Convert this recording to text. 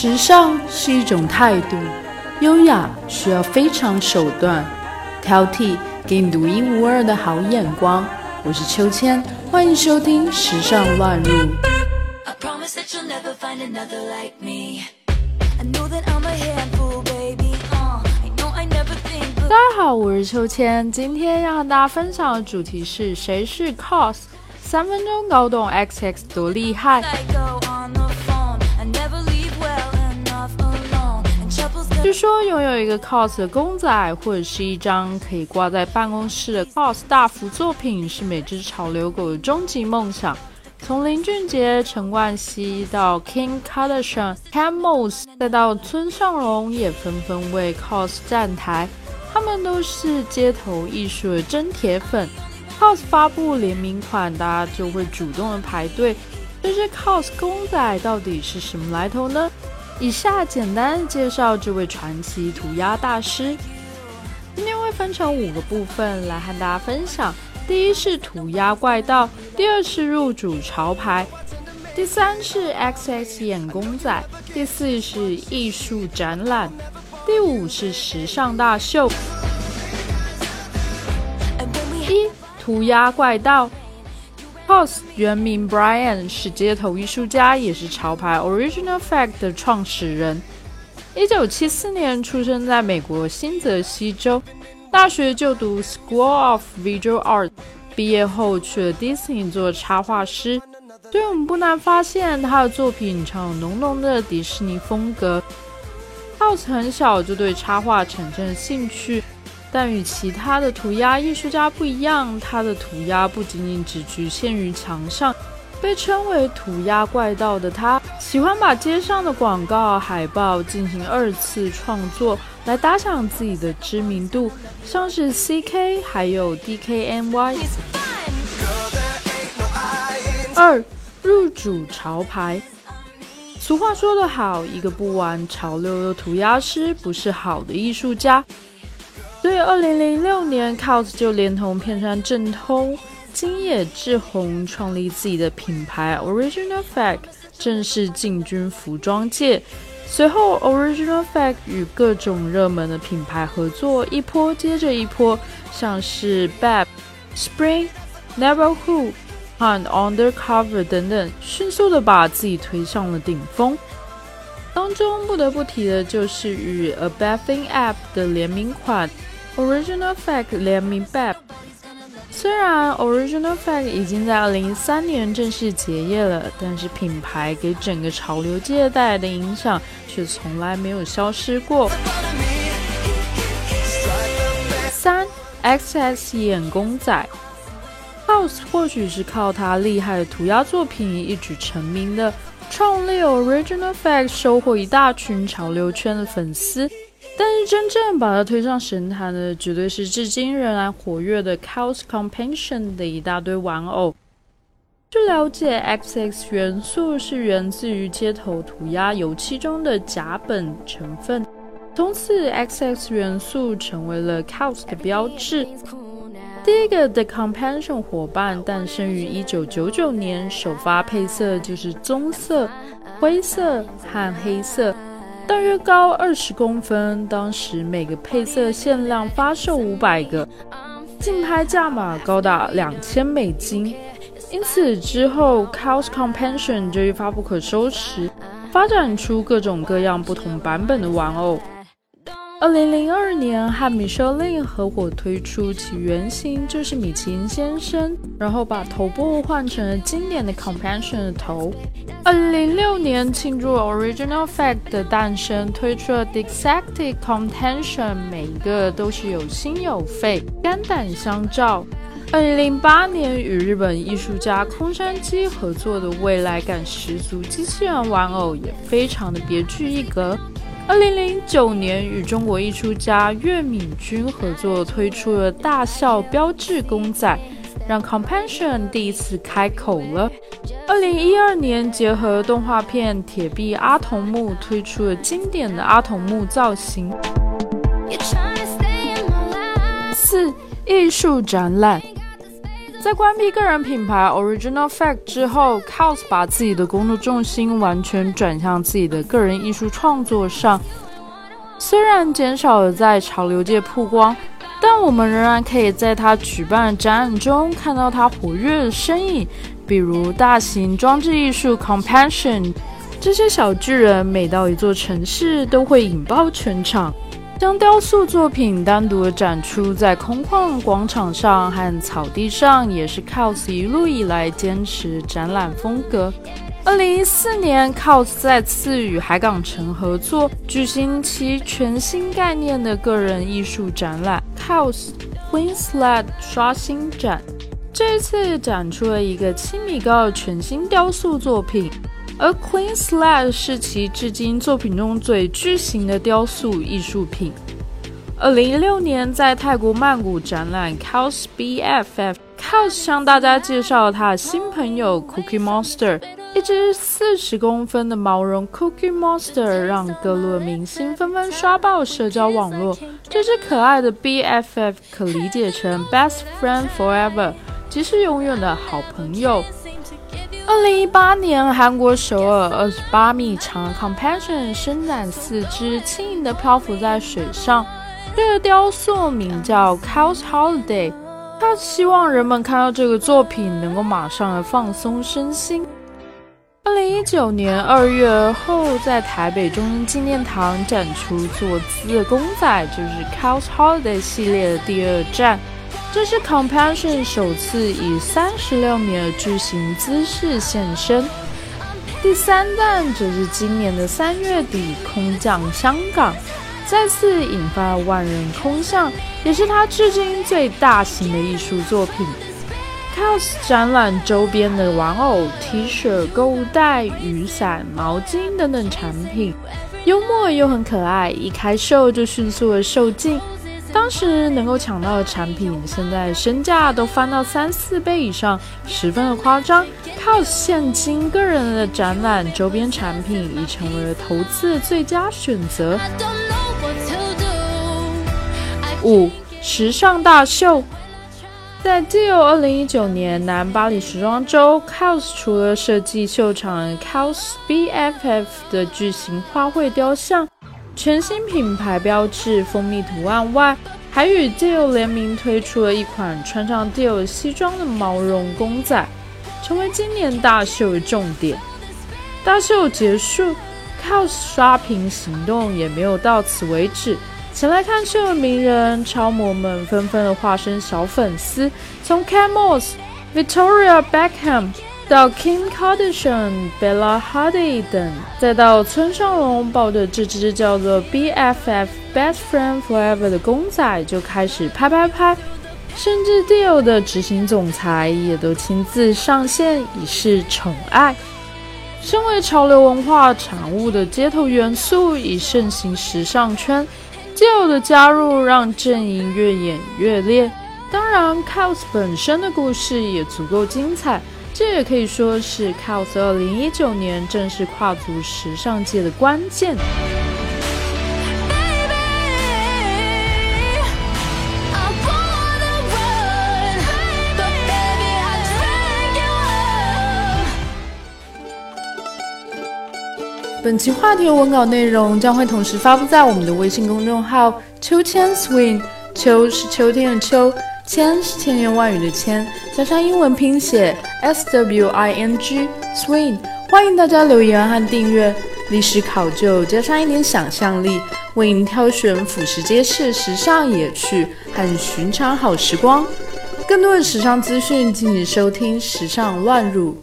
时尚是一种态度，优雅需要非常手段，挑剔给你独一无二的好眼光。我是秋千，欢迎收听时尚乱入。大家好，我是秋千，今天要和大家分享的主题是谁是 KAWS， 三分钟搞懂 XX 多厉害。据说拥有一个 KAWS 的公仔或者是一张可以挂在办公室的 KAWS 大幅作品是每只潮流狗的终极梦想。从林俊杰、陈冠希到 Kim Kardashian、Kate Moss 再到村上隆也纷纷为 KAWS 站台，他们都是街头艺术的真铁粉。KAWS 发布联名款，大家就会主动的排队。这只 KAWS 公仔到底是什么来头呢？以下简单的介绍这位传奇涂鸦大师。今天会分成5个部分来和大家分享。第一是涂鸦怪盗，第二是入主潮牌，第三是 XX 眼公仔，第四是艺术展览，第5是时尚大秀。1. 涂鸦怪盗。KAWS 原名 Brian， 是街头艺术家，也是潮牌 Original Fact 的创始人。1974年出生在美国新泽西州，大学就读 School of Visual Art， 毕业后去了 Disney 做插画师。所以我们不难发现，他的作品常有浓浓的迪士尼风格。KAWS 很小就对插画产生了兴趣。但与其他的涂鸦艺术家不一样，他的涂鸦不仅仅只局限于墙上。被称为涂鸦怪盗的他，喜欢把街上的广告、海报进行二次创作，来打响自己的知名度，像是 CK 还有 DKNY。 2. 入主潮牌。俗话说得好，一个不玩潮流的涂鸦师不是好的艺术家。所以2006年 KAWS 就连同片山正通、今野志宏创立自己的品牌 Original Fact， 正式进军服装界。随后 Original Fact 与各种热门的品牌合作，一波接着一波，像是 Bape、Spring、Never Who 和 Undercover 等等，迅速的把自己推上了顶峰。当中不得不提的就是与 A Bathing App 的联名款 Original Fact 联名 Bape。 虽然 Original Fact 已经在2013年正式结业了，但是品牌给整个潮流界带来的影响却从来没有消失过。 3. XX 眼公仔。 KAWS 或许是靠他厉害的涂鸦作品一举成名的，创立 Original Fact 收获一大群潮流圈的粉丝，但是真正把它推上神坛的绝对是至今仍然活跃的 KAWS Companion 的一大堆玩偶。据了解， XX 元素是源自于街头涂鸦油漆中的甲苯成分，从此 XX 元素成为了 KAWS 的标志。第一个 The Companion 伙伴诞生于1999年，首发配色就是棕色、灰色和黑色，大约高20公分，当时每个配色限量发售500个，竞拍价码高达$2000。因此之后 KAWS Companion 就一发不可收拾，发展出各种各样不同版本的玩偶。2002年和米秀琳合伙推出，其原型就是米其林先生，然后把头部换成了经典的 Companion 的头。2006年庆祝 Original Fact 的诞生，推出了 Dissected Contention， 每一个都是有心有肺，肝胆相照。2008年与日本艺术家空山基合作的未来感十足机器人玩偶也非常的别具一格。2009年与中国艺术家岳敏君合作推出了大笑标志公仔，让 Companion 第一次开口了。2012年结合动画片铁臂阿童木推出了经典的阿童木造型。 4. 艺术展览。在关闭个人品牌 Original Fact 之后 KAWS 把自己的工作重心完全转向自己的个人艺术创作上，虽然减少了在潮流界曝光，但我们仍然可以在他举办的展览中看到他活跃的身影，比如大型装置艺术 Companion， 这些小巨人每到一座城市都会引爆全场，将雕塑作品单独的展出在空旷广场上和草地上，也是 KAWS 一路以来坚持展览风格。2014年 KAWS 再次与海港城合作，举行其全新概念的个人艺术展览 KAWS Queensland 刷新展，这一次展出了一个7米高的全新雕塑作品，而 Queensland 是其至今作品中最巨型的雕塑艺术品。2016年在泰国曼谷展览 KAWS BFF， KAWS 向大家介绍了他的新朋友 Cookie Monster， 一只40公分的毛绒 Cookie Monster 让各路明星纷纷刷爆社交网络，这只可爱的 BFF 可理解成 Best Friend Forever， 即是永远的好朋友。2018年韩国首尔28米长 Companion 伸展4肢轻盈地漂浮在水上，这个雕塑名叫 Cow's Holiday， 他希望人们看到这个作品能够马上的放松身心。2019年2月后在台北中正纪念堂展出坐姿的公仔，就是 Cow's Holiday 系列的第2站，这是 Companion 首次以36米的巨型姿势现身。第3站则是今年的3月底空降香港，再次引发万人空巷，也是他至今最大型的艺术作品。KAWS 展览周边的玩偶、 T 恤、购物袋、雨伞、毛巾等等产品，幽默又很可爱，一开售就迅速的售罄，当时能够抢到的产品现在身价都翻到3-4倍以上，十分的夸张。KAWS 现今个人的展览周边产品已成为了投资的最佳选择。5. 时尚大秀。在 Dior 2019年南巴黎时装周， KAWS 除了设计秀场 KAWS BFF 的巨型花卉雕像、全新品牌标志蜂蜜图案外，还与 Dior 联名推出了一款穿上 Dior 西装的毛绒公仔，成为今年大秀的重点。大秀结束， KAWS 刷屏行动也没有到此为止，前来看秀的名人超模们纷纷的化身小粉丝，从 Kate Moss、Victoria Beckham到 Kim Kardashian、Bella Hadid 等，再到村上隆抱着这只叫做 BFF Best Friend Forever 的公仔就开始拍拍拍，甚至 Dior 的执行总裁也都亲自上线以示宠爱。身为潮流文化产物的街头元素已盛行时尚圈， Dior 的加入让阵营越演越烈，当然 KAWS 本身的故事也足够精彩，这也可以说是 KAWS 2019年正式跨足时尚界的关键。本期话题的文稿内容将会同时发布在我们的微信公众号秋千 swing， 秋是秋天的秋，千是千言万语的千，加上英文拼写 SWING swing， 欢迎大家留言和订阅，历史考究加上一点想象力，为您挑选俯拾皆是时尚野趣和寻常好时光。更多的时尚资讯，敬请收听时尚乱入。